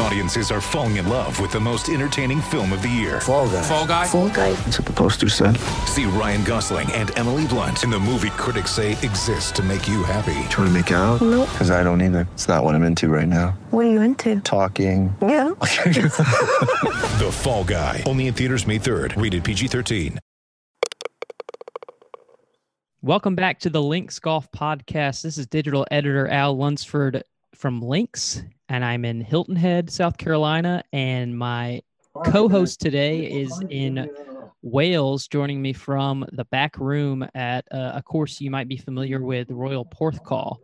Audiences are falling in love with the most entertaining film of the year. Fall Guy. Fall Guy. Fall Guy. That's what the poster said. See Ryan Gosling and Emily Blunt in the movie critics say exists to make you happy. Trying to make it out? Nope. Because I don't either. It's not what I'm into right now. What are you into? Talking. Yeah. The Fall Guy. Only in theaters May 3rd. Rated PG-13. Welcome back to the Lynx Golf Podcast. This is digital editor Al Lunsford from Lynx. And I'm in Hilton Head, South Carolina, and my co-host today is in Wales, joining me from the back room at a course you might be familiar with, Royal Porthcawl.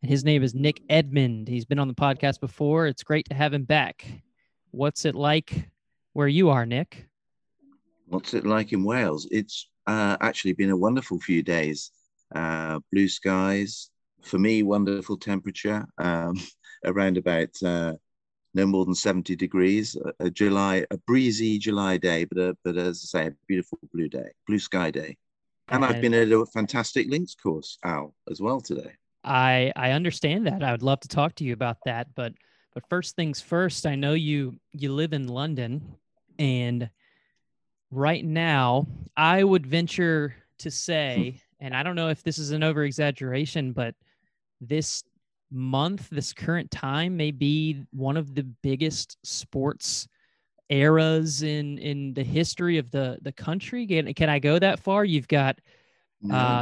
And his name is Nick Edmund. He's been on the podcast before. It's great to have him back. What's it like where you are, Nick? What's it like in Wales? It's actually been a wonderful few days. Blue skies, for me, wonderful temperature. Around about no more than 70 degrees, a breezy July day, but as I say, a beautiful blue day, blue sky day. And I've been at a fantastic Lynx course, Al, as well today. I understand that. I would love to talk to you about that, but first things first, I know you live in London, and right now I would venture to say, and I don't know if this is an over-exaggeration, but this current time may be one of the biggest sports eras in the history of the country. Can I go that far? You've got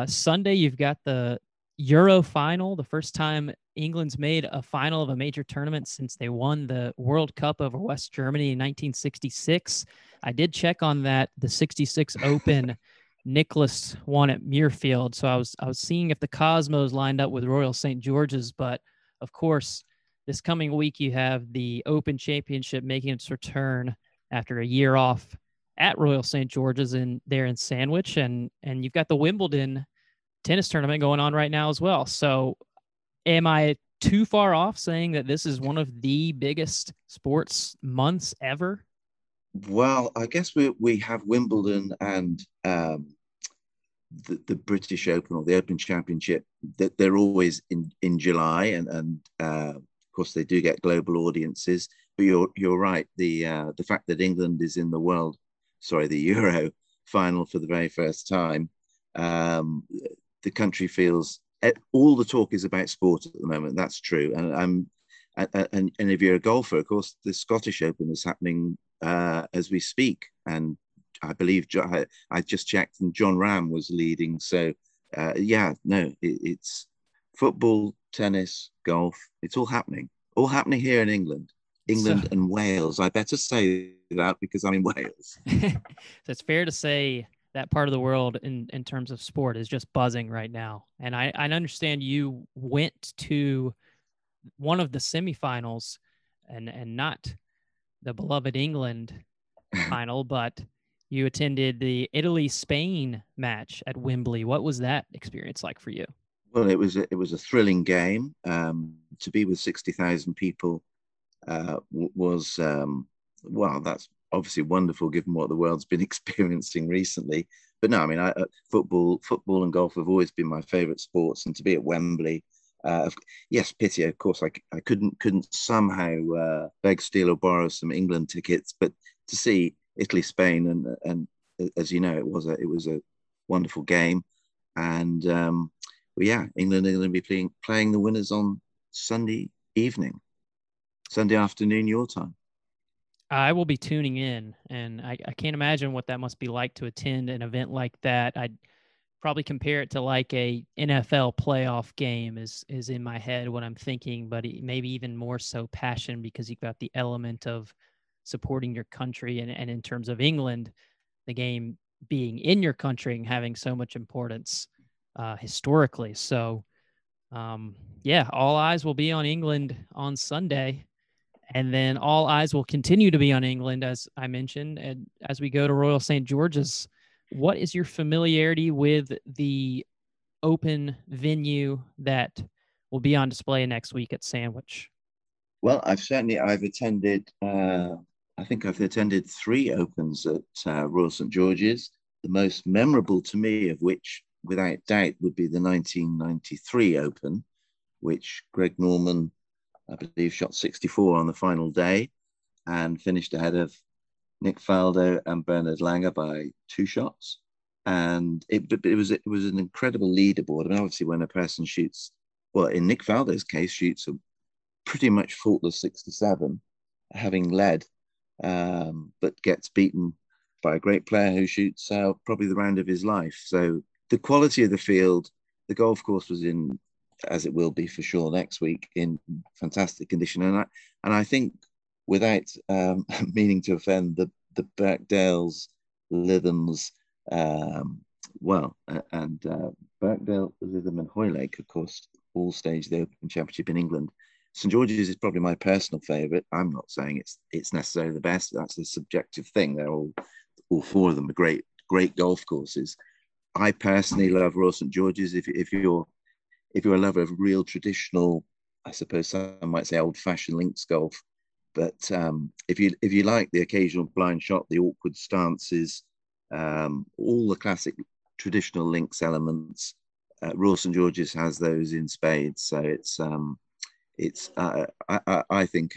Sunday, you've got the Euro final, the first time England's made a final of a major tournament since they won the World Cup over West Germany in 1966. I did check on that. The 66 Open, Nicklaus won at Muirfield, so I was seeing if the Cosmos lined up with Royal St. George's, but of course, this coming week you have the Open Championship making its return after a year off at Royal St. George's in Sandwich, and you've got the Wimbledon tennis tournament going on right now as well. So, am I too far off saying that this is one of the biggest sports months ever? Well, I guess we have Wimbledon and the British Open or the Open Championship, that they're always in July, and of course they do get global audiences. But you're right, the fact that England is in the Euro final for the very first time, the country feels all the talk is about sport at the moment. That's true, and if you're a golfer, of course the Scottish Open is happening as we speak, and I believe I just checked, and John Ram was leading. So, it's football, tennis, golf. It's all happening here in England so, and Wales. I better say that because I'm in Wales. So it's fair to say that part of the world in terms of sport is just buzzing right now. And I understand you went to one of the semifinals and not the beloved England final, but you attended the Italy-Spain match at Wembley. What was that experience like for you? Well, it was a thrilling game. To be with 60,000 people was that's obviously wonderful given what the world's been experiencing recently. But no, I mean, football and golf have always been my favourite sports, and to be at Wembley, pity, of course, I couldn't somehow beg, steal, or borrow some England tickets, but to see Italy-Spain, and as you know, it was a wonderful game, and England are going to be playing the winners on Sunday afternoon your time. I will be tuning in, and I can't imagine what that must be like to attend an event like that. I'd probably compare it to like a NFL playoff game is in my head what I'm thinking, but maybe even more so passion, because you've got the element of supporting your country, and in terms of England, the game being in your country and having so much importance historically. So, all eyes will be on England on Sunday, and then all eyes will continue to be on England, as I mentioned, and as we go to Royal St. George's. What is your familiarity with the Open venue that will be on display next week at Sandwich? Well, I've attended. I think I've attended 3 Opens at Royal St. George's. the most memorable to me of which, without doubt, would be the 1993 Open, which Greg Norman, I believe, shot 64 on the final day and finished ahead of Nick Faldo and Bernard Langer by 2 shots. And it was an incredible leaderboard. I mean, obviously, when a person shoots, well, in Nick Faldo's case, shoots a pretty much faultless 67, having led, but gets beaten by a great player who shoots probably the round of his life. So the quality of the field, the golf course was in, as it will be for sure next week, in fantastic condition. And I think, without meaning to offend, the Birkdales, Lythams, Birkdale, Lytham and Hoylake, of course, all staged the Open Championship in England. St George's is probably my personal favourite. I'm not saying it's necessarily the best. That's a subjective thing. They're all 4 of them are great, great golf courses. I personally love Royal St George's. If you're a lover of real traditional, I suppose some might say old-fashioned links golf, but if you like the occasional blind shot, the awkward stances, all the classic traditional links elements, Royal St George's has those in spades. So I think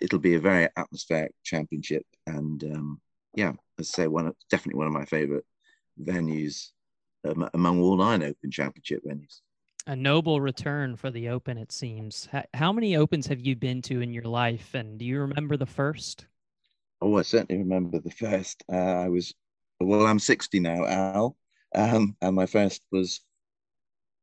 it'll be a very atmospheric championship, and as I say, definitely one of my favourite venues among all 9 Open Championship venues. A noble return for the Open, it seems. How many Opens have you been to in your life, and do you remember the first? Oh, I certainly remember the first. I'm 60 now, Al, and my first was,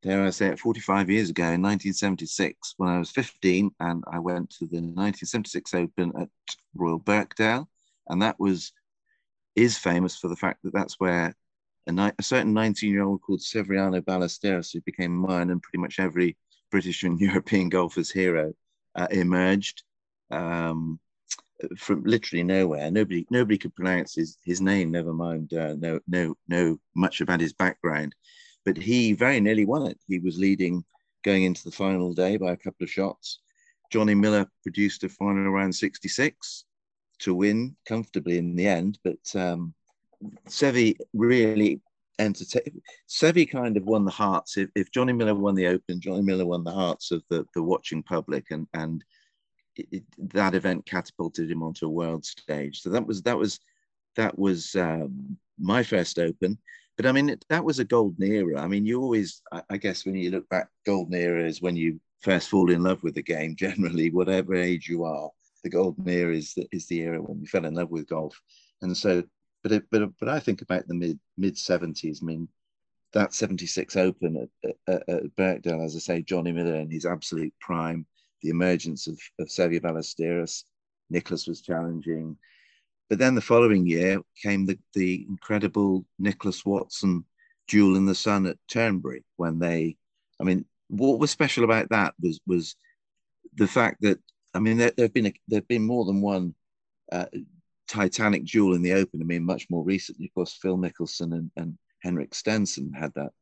dare I say it, 45 years ago in 1976 when I was 15, and I went to the 1976 Open at Royal Birkdale, and that is famous for the fact that that's where a certain 19-year-old called Severiano Ballesteros, who became mine and pretty much every British and European golfer's hero, emerged from literally nowhere. Nobody could pronounce his name. Never mind know much about his background, but he very nearly won it. He was leading going into the final day by a couple of shots. Johnny Miller produced a final round 66 to win comfortably in the end, but. Seve really entertained. Seve kind of won the hearts. If Johnny Miller won the Open, Johnny Miller won the hearts of the watching public, and that event catapulted him onto a world stage. So that was my first Open. But I mean, that was a golden era. I mean, you always, I guess, when you look back, golden era is when you first fall in love with the game. Generally, whatever age you are, the golden era is the era when we fell in love with golf, and so. But I think about the mid 70s. I mean, that 76 Open at Birkdale, as I say, Johnny Miller in his absolute prime, the emergence of Seve Ballesteros, Nicklaus was challenging. But then the following year came the incredible Nicklaus Watson duel in the sun at Turnberry, what was special about that was the fact that, I mean, there've been more than one Titanic duel in the Open. I mean, much more recently, of course, Phil Mickelson and Henrik Stenson had that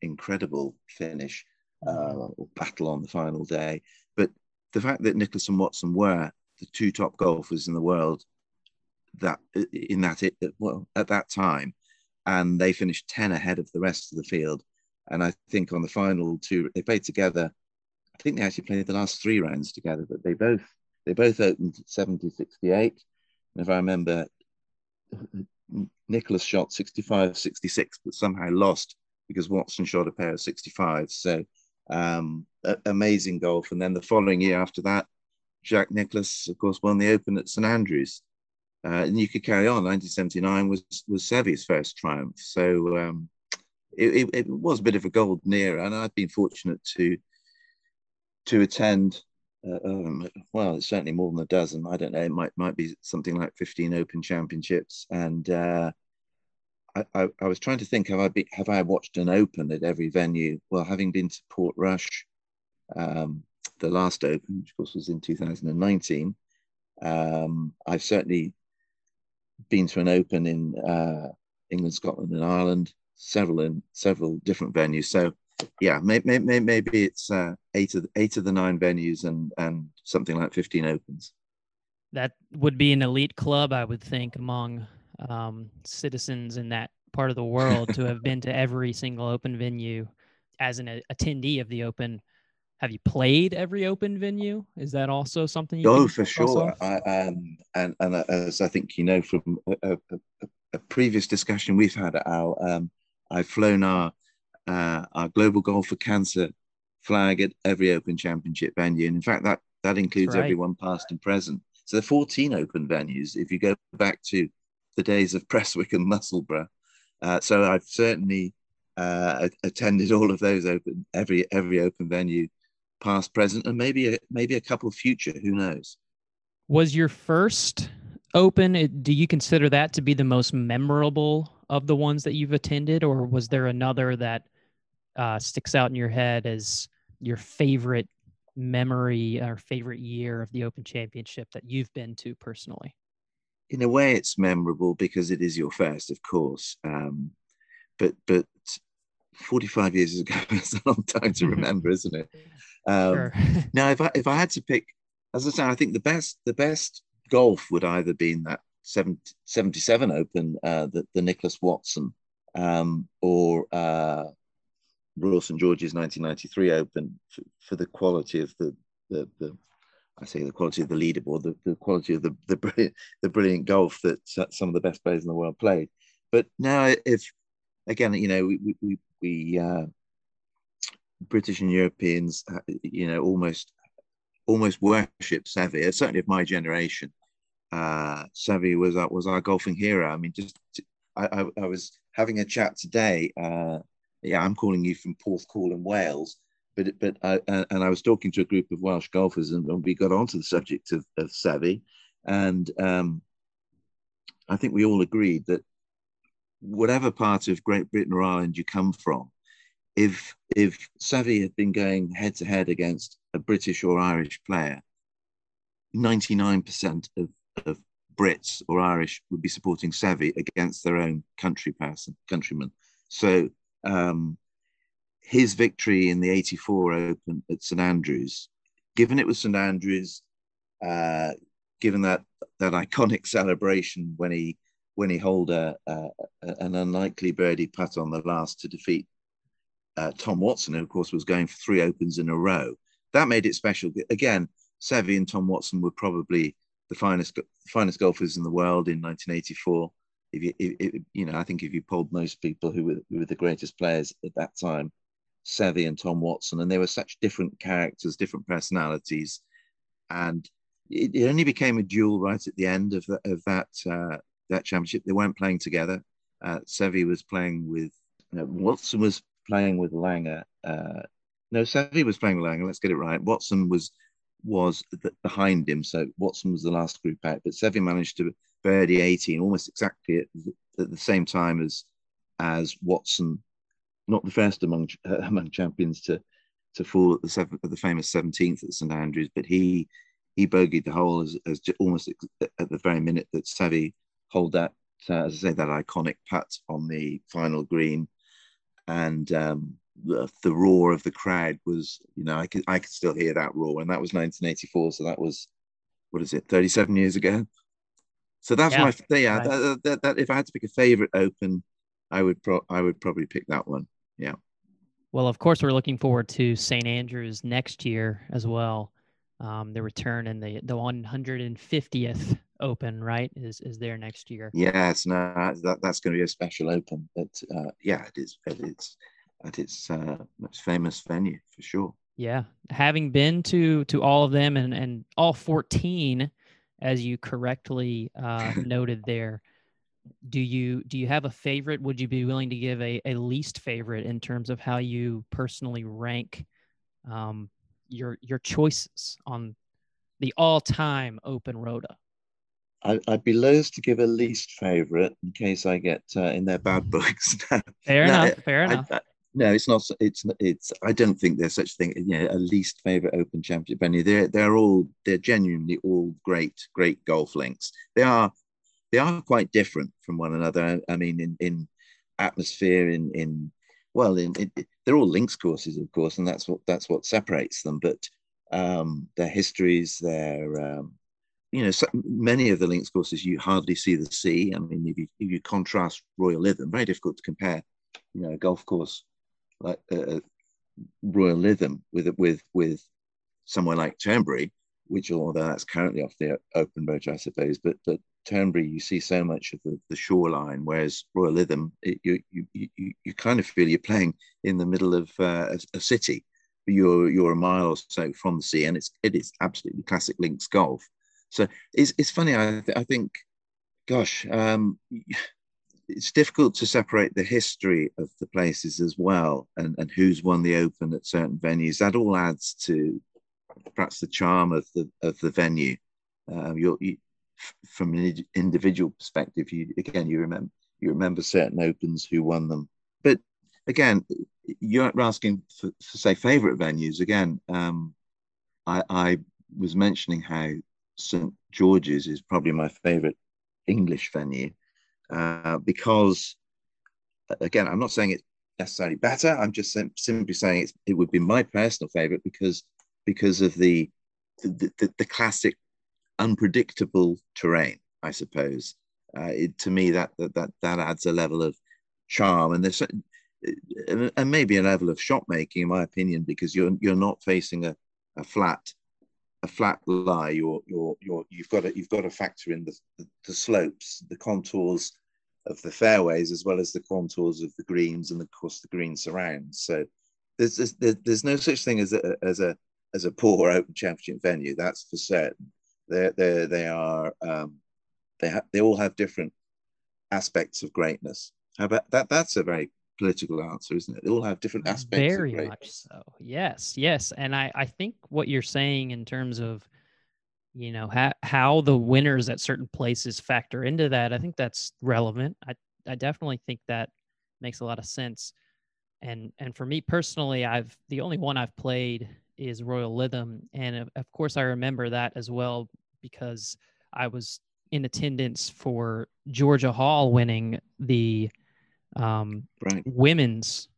incredible finish or battle on the final day. But the fact that Nicklaus and Watson were the 2 top golfers in the world at that time, and they finished 10 ahead of the rest of the field. And I think on the final 2, they played together. I think they actually played the last 3 rounds together, but they both opened 70-68. And if I remember, Nicklaus shot 65-66, but somehow lost because Watson shot a pair of 65s. So amazing golf. And then the following year after that, Jack Nicklaus, of course, won the Open at St Andrews. And you could carry on. 1979 was Seve's first triumph. So it was a bit of a golden era. And I've been fortunate to attend... it's certainly more than a dozen. I don't know. It might be something like 15 Open Championships. And I was trying to think: have I watched an Open at every venue? Well, having been to Portrush, the last Open, which of course was in 2019, I've certainly been to an Open in England, Scotland, and Ireland. Several different venues. So. Yeah, maybe it's 8 of the 9 venues and something like 15 Opens. That would be an elite club, I would think, among citizens in that part of the world to have been to every single Open venue as an attendee of the Open. Have you played every Open venue? Is that also something you can for sure. And as I think you know from a previous discussion we've had, Al, I've flown our Global Golf for Cancer flag at every Open Championship venue. And in fact, that includes everyone past and present. So there are 14 Open venues, if you go back to the days of Prestwick and Musselburgh. So I've certainly attended all of those Open, every Open venue, past, present, and maybe a couple future, who knows. Was your first Open, do you consider that to be the most memorable of the ones that you've attended, or was there another that sticks out in your head as your favorite memory or favorite year of the Open Championship that you've been to personally? In a way, it's memorable because it is your first, of course. But 45 years ago, it's a long time to remember, isn't it? Sure. Now, if I had to pick, as I say, I think the best golf would either be in that 77 Open, the Nicholas Watson, or Royal St George's 1993 Open for the quality of the quality of the leaderboard, the quality of the brilliant golf that some of the best players in the world played. But now, if again, you know, we British and Europeans, you know, almost worship Seve. Certainly of my generation, Seve was our golfing hero. I mean, I was having a chat today. I'm calling you from Porthcawl in Wales, but I was talking to a group of Welsh golfers, and we got onto the subject of Seve, and I think we all agreed that whatever part of Great Britain or Ireland you come from, if Seve had been going head to head against a British or Irish player, 99% of Brits or Irish would be supporting Seve against their own countryman. So his victory in the 1984 Open at St Andrews, given it was St Andrews, given that iconic celebration when he holed an unlikely birdie putt on the last to defeat Tom Watson, who of course was going for 3 Opens in a row, that made it special. Again, Seve and Tom Watson were probably the finest golfers in the world in 1984. I think if you polled most people who were the greatest players at that time, Seve and Tom Watson, and they were such different characters, different personalities, and it only became a duel right at the end of that championship. They weren't playing together. Seve was playing with Watson was playing with Langer. No, Seve was playing with Langer. Let's get it right. Watson was behind him, so Watson was the last group out. But Seve managed to birdie 18 almost exactly at the same time as Watson, not the first among champions to fall at the famous 17th at St Andrews, but he bogeyed the hole as almost at the very minute that Seve holed that, as I say, that iconic putt on the final green, and the roar of the crowd was, you know, I could still hear that roar, and that was 1984, so that was 37 years ago. So that's my that if I had to pick a favorite Open, I would probably pick that one. Yeah. Well, of course, we're looking forward to St Andrews next year as well. The return and the 150th Open, right, is there next year? Yes, no, that's going to be a special Open. But it is at its most famous venue for sure. Yeah, having been to all of them and all 14. As you correctly noted there, do you have a favorite? Would you be willing to give a least favorite in terms of how you personally rank your choices on the all-time Open Rota? I'd be loath to give a least favorite in case I get in their bad books. Fair enough. No, it's not. It's. I don't think there's such a thing. You know, a least favorite Open Championship venue. They're genuinely all great golf links. They are quite different from one another. I mean, in atmosphere, they're all links courses, of course, and that's what separates them. But their histories, their you know, many of the links courses, you hardly see the sea. I mean, if you contrast Royal Lytham, very difficult to compare, you know, a golf course like Royal Lytham with somewhere like Turnberry, which, although that's currently off the open road, I suppose, but Turnberry, you see so much of the shoreline, whereas Royal Lytham, you kind of feel you're playing in the middle of a city. You're a mile or so from the sea, and it is absolutely classic links golf. So it's funny. I think, gosh, it's difficult to separate the history of the places as well, and who's won the Open at certain venues. That all adds to perhaps the charm of the venue. From an individual perspective, you remember certain Opens, who won them, but again, you're asking for say favourite venues. Again, I was mentioning how St George's is probably my favourite English venue, because, again, I'm not saying it's necessarily better. I'm just simply saying it would be my personal favourite because of the classic unpredictable terrain, I suppose. To me, that adds a level of charm, and there's and maybe a level of shot making, in my opinion, because you're not facing a flat lie. You've got to factor in the slopes, the contours of the fairways, as well as the contours of the greens, and of course the green surrounds. So there's no such thing as a poor Open Championship venue. That's for certain. They all have different aspects of greatness. How about that? That's a very political answer, isn't it? They all have different aspects. Very much so. Yes. And I think what you're saying in terms of, you know, how the winners at certain places factor into that, I think that's relevant. I definitely think that makes a lot of sense. And for me personally, the only one I've played is Royal Lytham. And of course I remember that as well, because I was in attendance for Georgia Hall winning the women's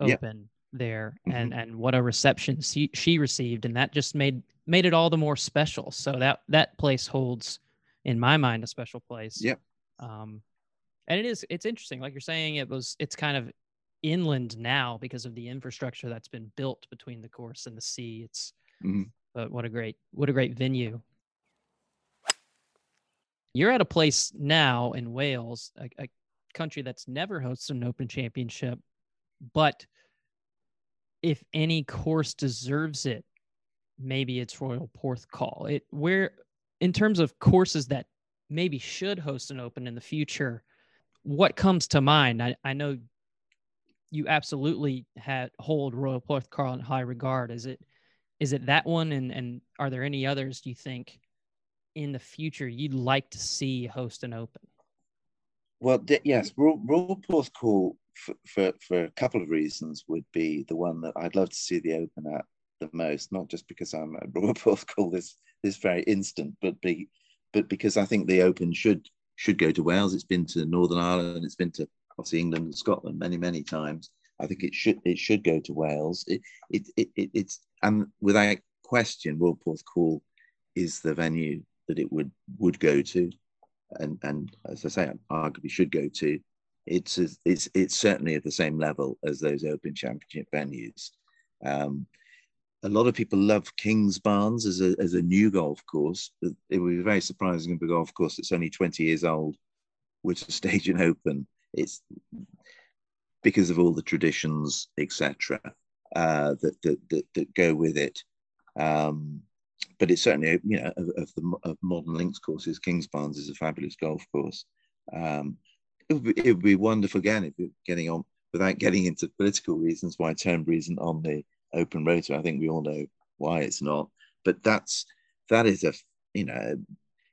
Open there, and what a reception she received, and that just made it all the more special. So that place holds, in my mind, a special place. And it's interesting, like you're saying, it's kind of inland now because of the infrastructure that's been built between the course and the sea. It's but what a great venue. You're at a place now in Wales, a country that's never hosted an Open Championship, but if any course deserves it, maybe it's Royal Porthcawl. Where, in terms of courses that maybe should host an Open in the future, what comes to mind? I know you absolutely hold Royal Porthcawl in high regard. Is it that one, and are there any others, do you think, in the future you'd like to see host an Open? Well, yes, Royal Porthcawl, for a couple of reasons, would be the one that I'd love to see the Open at the most. Not just because I'm at Royal Porthcawl this very instant, but because I think the Open should go to Wales. It's been to Northern Ireland, it's been to obviously England and Scotland many times. I think it should go to Wales. It's and without question, Royal Porthcawl is the venue that it would go to. And as I say, arguably should go to. It's certainly at the same level as those Open Championship venues. A lot of people love King's Barnes as a new golf course. It would be very surprising if a golf course that's only 20 years old were to stage an Open. It's because of all the traditions, etc., that go with it. But it's certainly, you know, of modern links courses, King's Barnes is a fabulous golf course. It would be wonderful, again, if you're getting on, without getting into political reasons why Turnberry isn't on the Open rotor. I think we all know why it's not. But that is a, you know,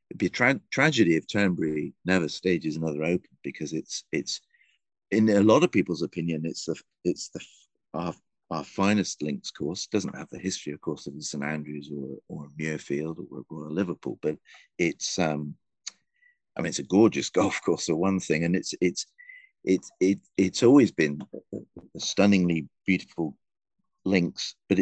it'd be a tragedy if Turnberry never stages another Open, because it's in a lot of people's opinion, our finest links course. Doesn't have the history, of course, of St Andrews or Muirfield or Royal Liverpool, but it's it's a gorgeous golf course for one thing, and it's always been a stunningly beautiful links, but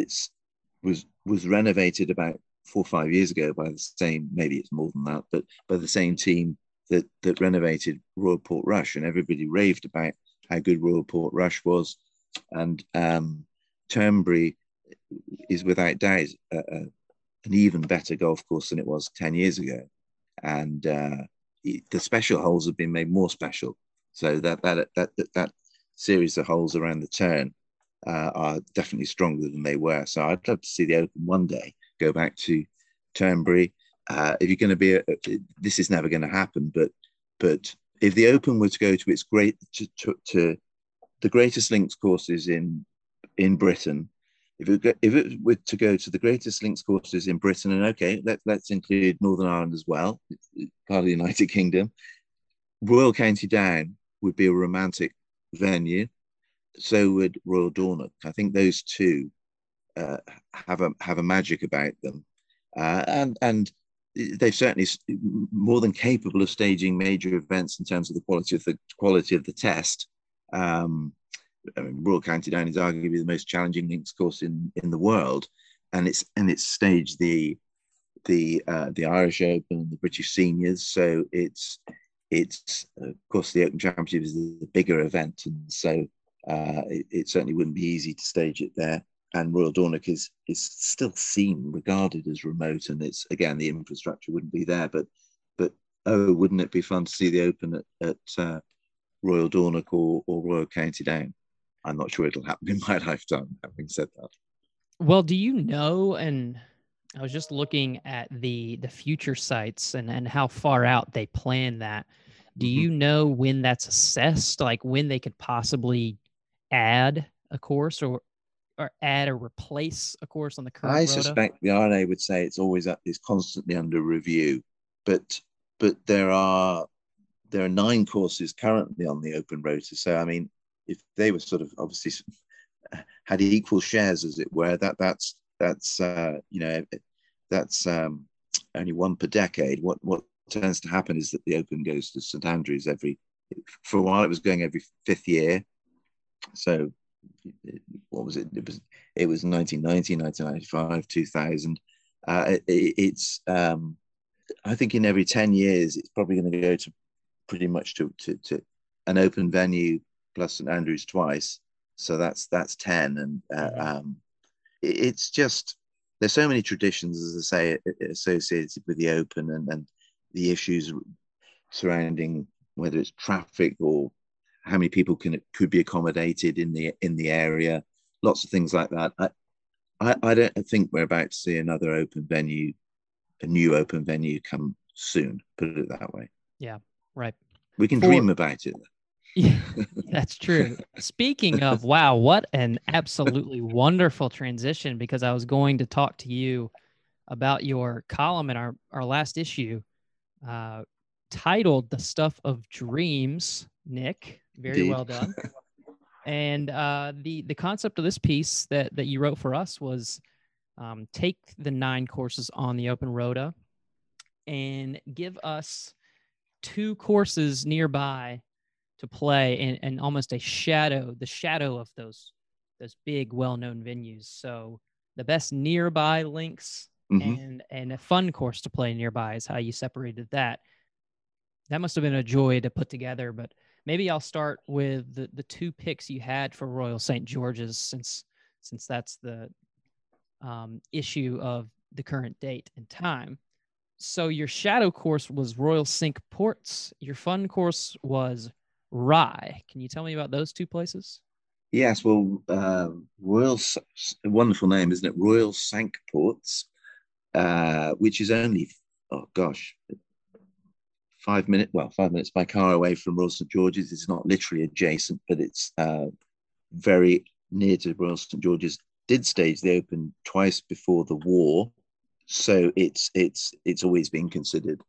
was renovated about 4 or 5 years ago by the same, maybe it's more than that, but by the same team that renovated Royal Portrush, and everybody raved about how good Royal Portrush was. And Turnberry is without doubt an even better golf course than it was 10 years ago. And the special holes have been made more special. So that series of holes around the turn are definitely stronger than they were. So I'd love to see the Open one day go back to Turnberry. If you're going to be, this is never going to happen, but if the Open were to go to its to the greatest links courses in Britain, if it were to go to the greatest links courses in Britain, and okay, let's include Northern Ireland as well, part of the United Kingdom, Royal County Down would be a romantic venue. So would Royal Dornoch. I think those two have a magic about them, and they've certainly more than capable of staging major events in terms of the quality of the test. I mean, Royal County Down is arguably the most challenging links course in the world, and it's staged the Irish Open and the British Seniors, so it's of course the Open Championship is the bigger event, and so it certainly wouldn't be easy to stage it there. And Royal Dornoch is still seen, regarded as remote, and it's again the infrastructure wouldn't be there. But oh, wouldn't it be fun to see the Open at Royal Dornoch or Royal County Down? I'm not sure it'll happen in my lifetime. Having said that, well, do you know? And I was just looking at the future sites and how far out they plan that. Do you know when that's assessed? Like when they could possibly add a course or add or replace a course on the current I suspect the RNA would say it's always it's constantly under review, but there are 9 courses currently on the Open rotor. So I mean, if they were sort of obviously had equal shares, as it were, that's only one per decade. What tends to happen is that the Open goes to St Andrews for a while it was going every 5th year. So what was it? It was 1990, 1995, 2000. It's I think in every 10 years, it's probably going to go to pretty much to an Open venue plus St Andrews twice. So that's 10. And it's just, there's so many traditions, as I say, associated with the Open and the issues surrounding whether it's traffic or how many people could be accommodated in the area, lots of things like that. I don't think we're about to see a new open venue come soon, put it that way. Yeah, right. We can dream about it. Yeah, that's true. Speaking of, wow, what an absolutely wonderful transition, because I was going to talk to you about your column in our last issue titled The Stuff of Dreams, Nick. Very Indeed. Well done. And the concept of this piece that you wrote for us was take the 9 courses on the Open Rota and give us 2 courses nearby to play and almost the shadow of those big well-known venues. So the best nearby links and a fun course to play nearby is how you separated that. That must have been a joy to put together, but maybe I'll start with the 2 picks you had for Royal St. George's, since that's the issue of the current date and time. So your shadow course was Royal Cinque Ports. Your fun course was Rye. Can you tell me about those 2 places? Yes, well, Royal, wonderful name, isn't it? Royal Cinque Ports, which is only, 5 minutes by car away from Royal St George's. It's not literally adjacent, but it's very near to Royal St George's. Did stage the Open twice before the war, so it's always been considered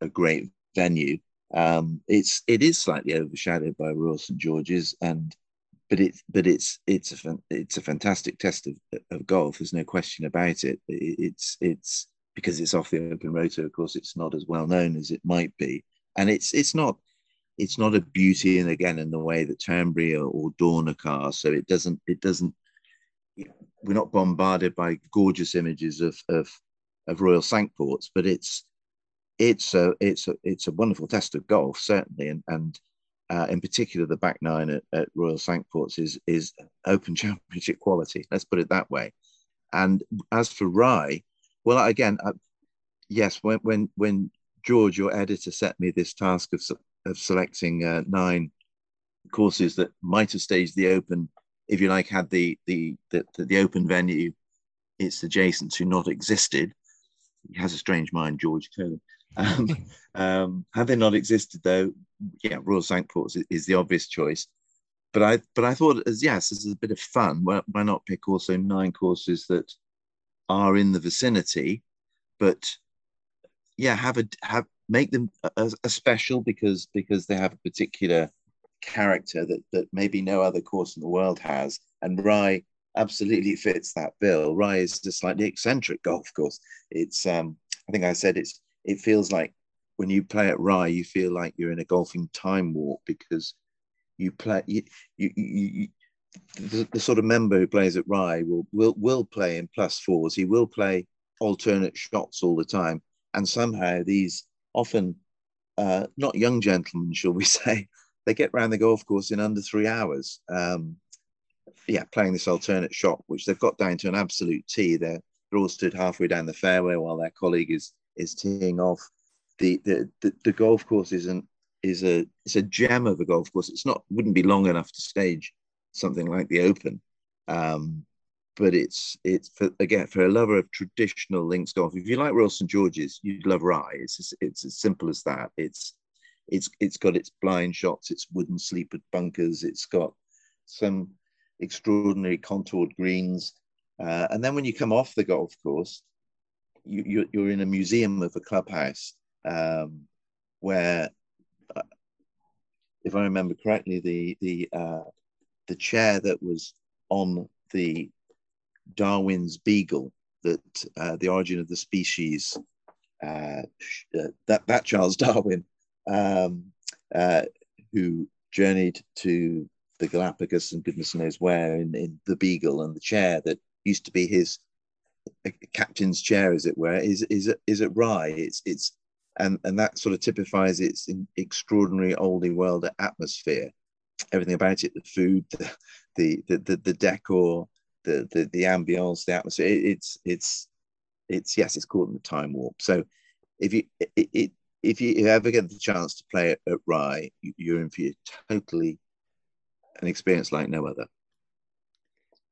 a great venue. It is slightly overshadowed by Royal St George's, but it's a fantastic test of golf. There's no question about it. It's because it's off the Open Rota, of course, it's not as well known as it might be, and it's not a beauty, and again in the way that Turnberry or Dornoch are. So it doesn't. We're not bombarded by gorgeous images of of Royal Cinque Ports, but it's a wonderful test of golf, certainly, and in particular the back nine at Royal Cinque Ports is Open Championship quality. Let's put it that way. And as for Rye, well, again, yes, when George, your editor, set me this task of selecting 9 courses that might have staged the Open, if you like, had the Open venue, its adjacent to not existed. He has a strange mind, George Cohen. Had they not existed, though, yeah, Royal Cinque Ports is the obvious choice. But I thought, this is a bit of fun. Why not pick also 9 courses that are in the vicinity, but make them a special because they have a particular character that maybe no other course in the world has, and Rye absolutely fits that bill. Rye is a slightly eccentric golf course. It's I think I said it feels like when you play at Rye, you feel like you're in a golfing time warp, because you play the sort of member who plays at Rye will play in +4s. He will play alternate shots all the time, and somehow these often not young gentlemen, shall we say, they get round the golf course in under 3 hours. Playing this alternate shot, which they've got down to an absolute tee. They're all stood halfway down the fairway while their colleague is teeing off. The golf course is a gem of a golf course. It's wouldn't be long enough to stage something like the Open, but it's for a lover of traditional links golf. If you like Royal St George's, you'd love Rye. It's as simple as that. It's got its blind shots, its wooden sleepered bunkers. It's got some extraordinary contoured greens, and then when you come off the golf course, you're in a museum of a clubhouse, where, if I remember correctly, the chair that was on the Darwin's Beagle, that the Origin of the Species, that Charles Darwin, who journeyed to the Galapagos and goodness knows where in the Beagle, and the chair that used to be his captain's chair, as it were, is at Rye. And that sort of typifies its extraordinary oldie world atmosphere. Everything about it, the food, the decor, the ambience, the atmosphere. It's caught in the time warp. So if you ever get the chance to play at Rye, you're in for totally an experience like no other.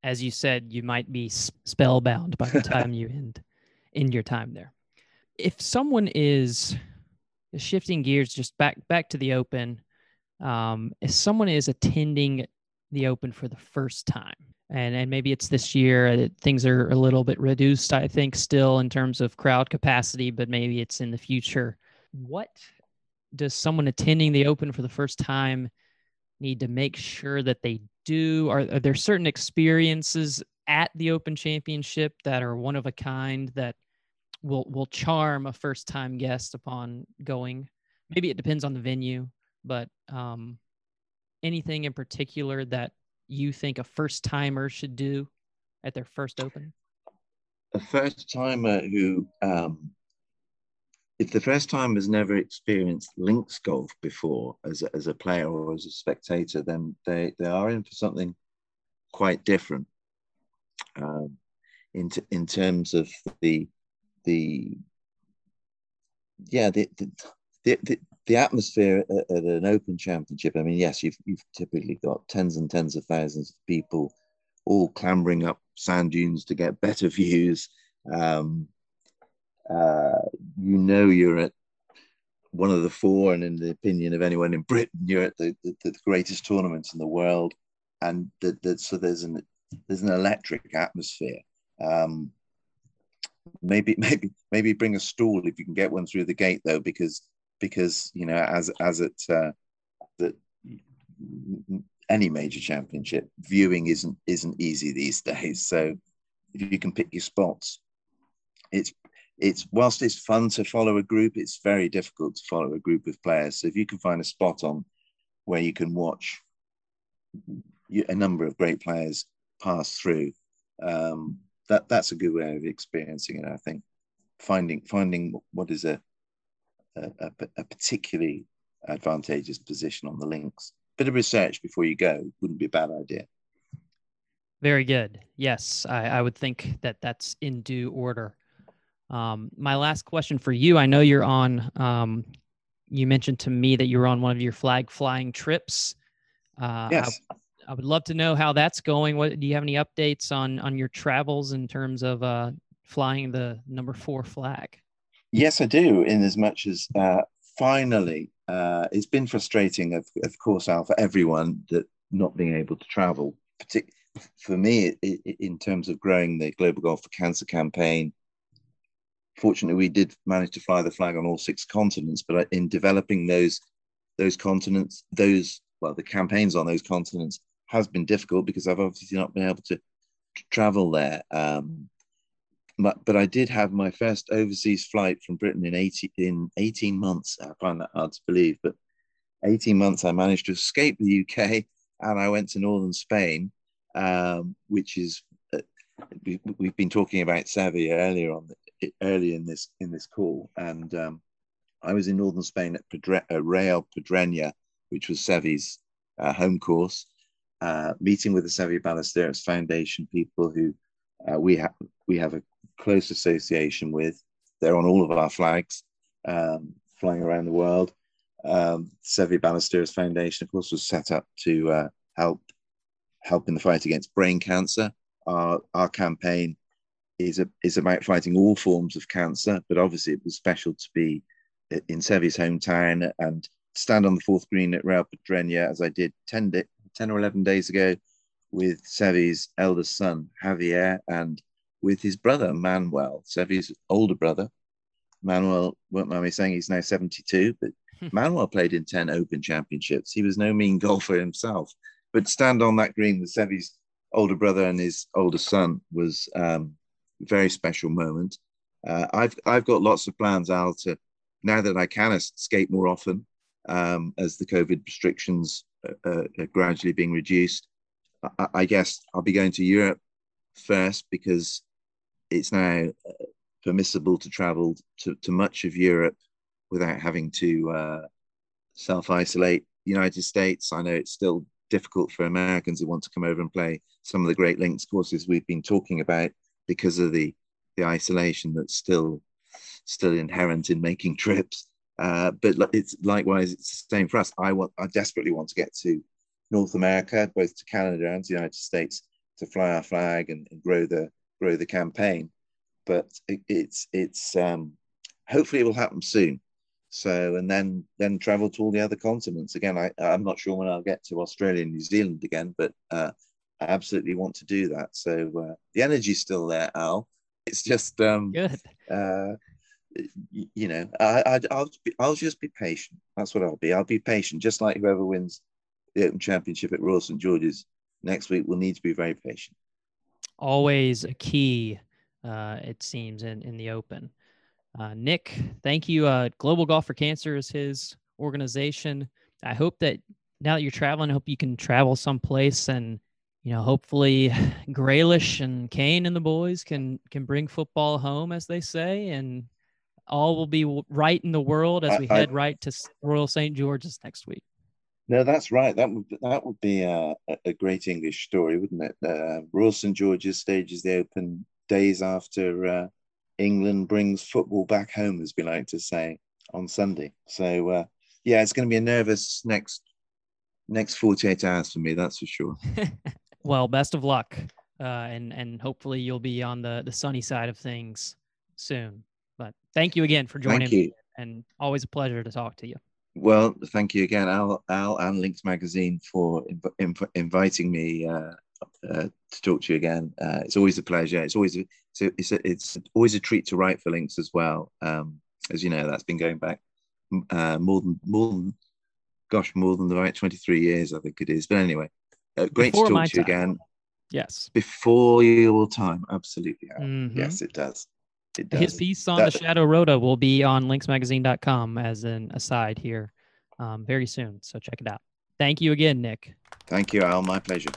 As you said, you might be spellbound by the time you end in your time there. If someone is shifting gears just back to the Open, if someone is attending the Open for the first time, and maybe it's this year, things are a little bit reduced, I think, still in terms of crowd capacity, but maybe it's in the future. What does someone attending the Open for the first time need to make sure that they do? Are there certain experiences at the Open Championship that are one of a kind that will charm a first-time guest upon going? Maybe it depends on the venue, but anything in particular that you think a first-timer should do at their first Open? A first-timer who, if the first time has never experienced links golf before as a player or as a spectator, then they are in for something quite different in terms of the atmosphere at an Open Championship. I mean, yes, you've typically got tens and tens of thousands of people all clambering up sand dunes to get better views. You're at one of the 4, and in the opinion of anyone in Britain, you're at the greatest tournaments in the world, and so there's an electric atmosphere. Maybe bring a stool if you can get one through the gate, though, because as at any major championship, viewing isn't easy these days. So if you can pick your spots, it's whilst it's fun to follow a group, it's very difficult to follow a group of players. So if you can find a spot on where you can watch a number of great players pass through, that's a good way of experiencing it, I think. finding what is a particularly advantageous position on the links. Bit of research before you go wouldn't be a bad idea. Very good. Yes, I would think that that's in due order. My last question for you, I know you're on, you mentioned to me that you were on one of your flag flying trips. Yes. I would love to know how that's going. What, do you have any updates on your travels in terms of flying the number 4 flag? Yes, I do, in as much as finally, it's been frustrating, of course, Al, for everyone, that not being able to travel. For me, in terms of growing the Global Golf for Cancer campaign, fortunately, we did manage to fly the flag on all 6 continents, but in developing those continents, the campaigns on those continents has been difficult because I've obviously not been able to travel there. But I did have my first overseas flight from Britain in 18 months. I find that hard to believe, but 18 months I managed to escape the UK and I went to northern Spain, which is, we've been talking about Seve earlier in this call. And I was in northern Spain at Real Pedreña, which was Seve's home course, meeting with the Seve Ballesteros Foundation people who we have a close association with. They're on all of our flags, flying around the world. Seve Ballesteros Foundation, of course, was set up to help in the fight against brain cancer. Our campaign is about fighting all forms of cancer, but obviously it was special to be in Seve's hometown and stand on the 4th green at Real Pedreña, as I did 10 or 11 days ago, with Seve's eldest son, Javier, and with his brother, Manuel, Seve's older brother. Manuel, won't mind me saying, he's now 72, but Manuel played in 10 Open Championships. He was no mean golfer himself, but stand on that green with Seve's older brother and his older son was a very special moment. I've got lots of plans, Al, to, now that I can skate more often, as the COVID restrictions are gradually being reduced. I guess I'll be going to Europe first because it's now permissible to travel to much of Europe without having to self-isolate. United States, I know it's still difficult for Americans who want to come over and play some of the great links courses we've been talking about because of the isolation that's still inherent in making trips. But it's likewise, it's the same for us. I desperately want to get to North America, both to Canada and to the United States, to fly our flag and grow the campaign. But it's hopefully it will happen soon. So, and then travel to all the other continents again. I'm not sure when I'll get to Australia and New Zealand again, but I absolutely want to do that. So the energy's still there, Al. It's just good. I'll just be patient. That's what I'll be. I'll be patient, just like whoever wins the Open Championship at Royal St. George's next week will need to be very patient. Always a key, it seems, in the Open. Nick, thank you. Global Golf for Cancer is his organization. I hope that now that you're traveling, I hope you can travel someplace and, hopefully Graylish and Kane and the boys can bring football home, as they say, and all will be right in the world as we head right to Royal St. George's next week. No, that's right. That would be a great English story, wouldn't it? Royal St. George's stages the Open days after England brings football back home, as we like to say, on Sunday. So, it's going to be a nervous next 48 hours for me, that's for sure. Well, best of luck, and hopefully you'll be on the sunny side of things soon. But thank you again for joining me, and always a pleasure to talk to you. Well, thank you again, Al and Lynx Magazine, for inviting me to talk to you again. It's always a pleasure. It's always a treat to write for Lynx as well. As you know, that's been going back more than about 23 years, I think it is. But anyway, great before to talk to you again. Yes, before your time, absolutely. Mm-hmm. Yes, it does. His piece on the Shadow Rota will be on linksmagazine.com as an aside here very soon. So check it out. Thank you again, Nick. Thank you, Al. My pleasure.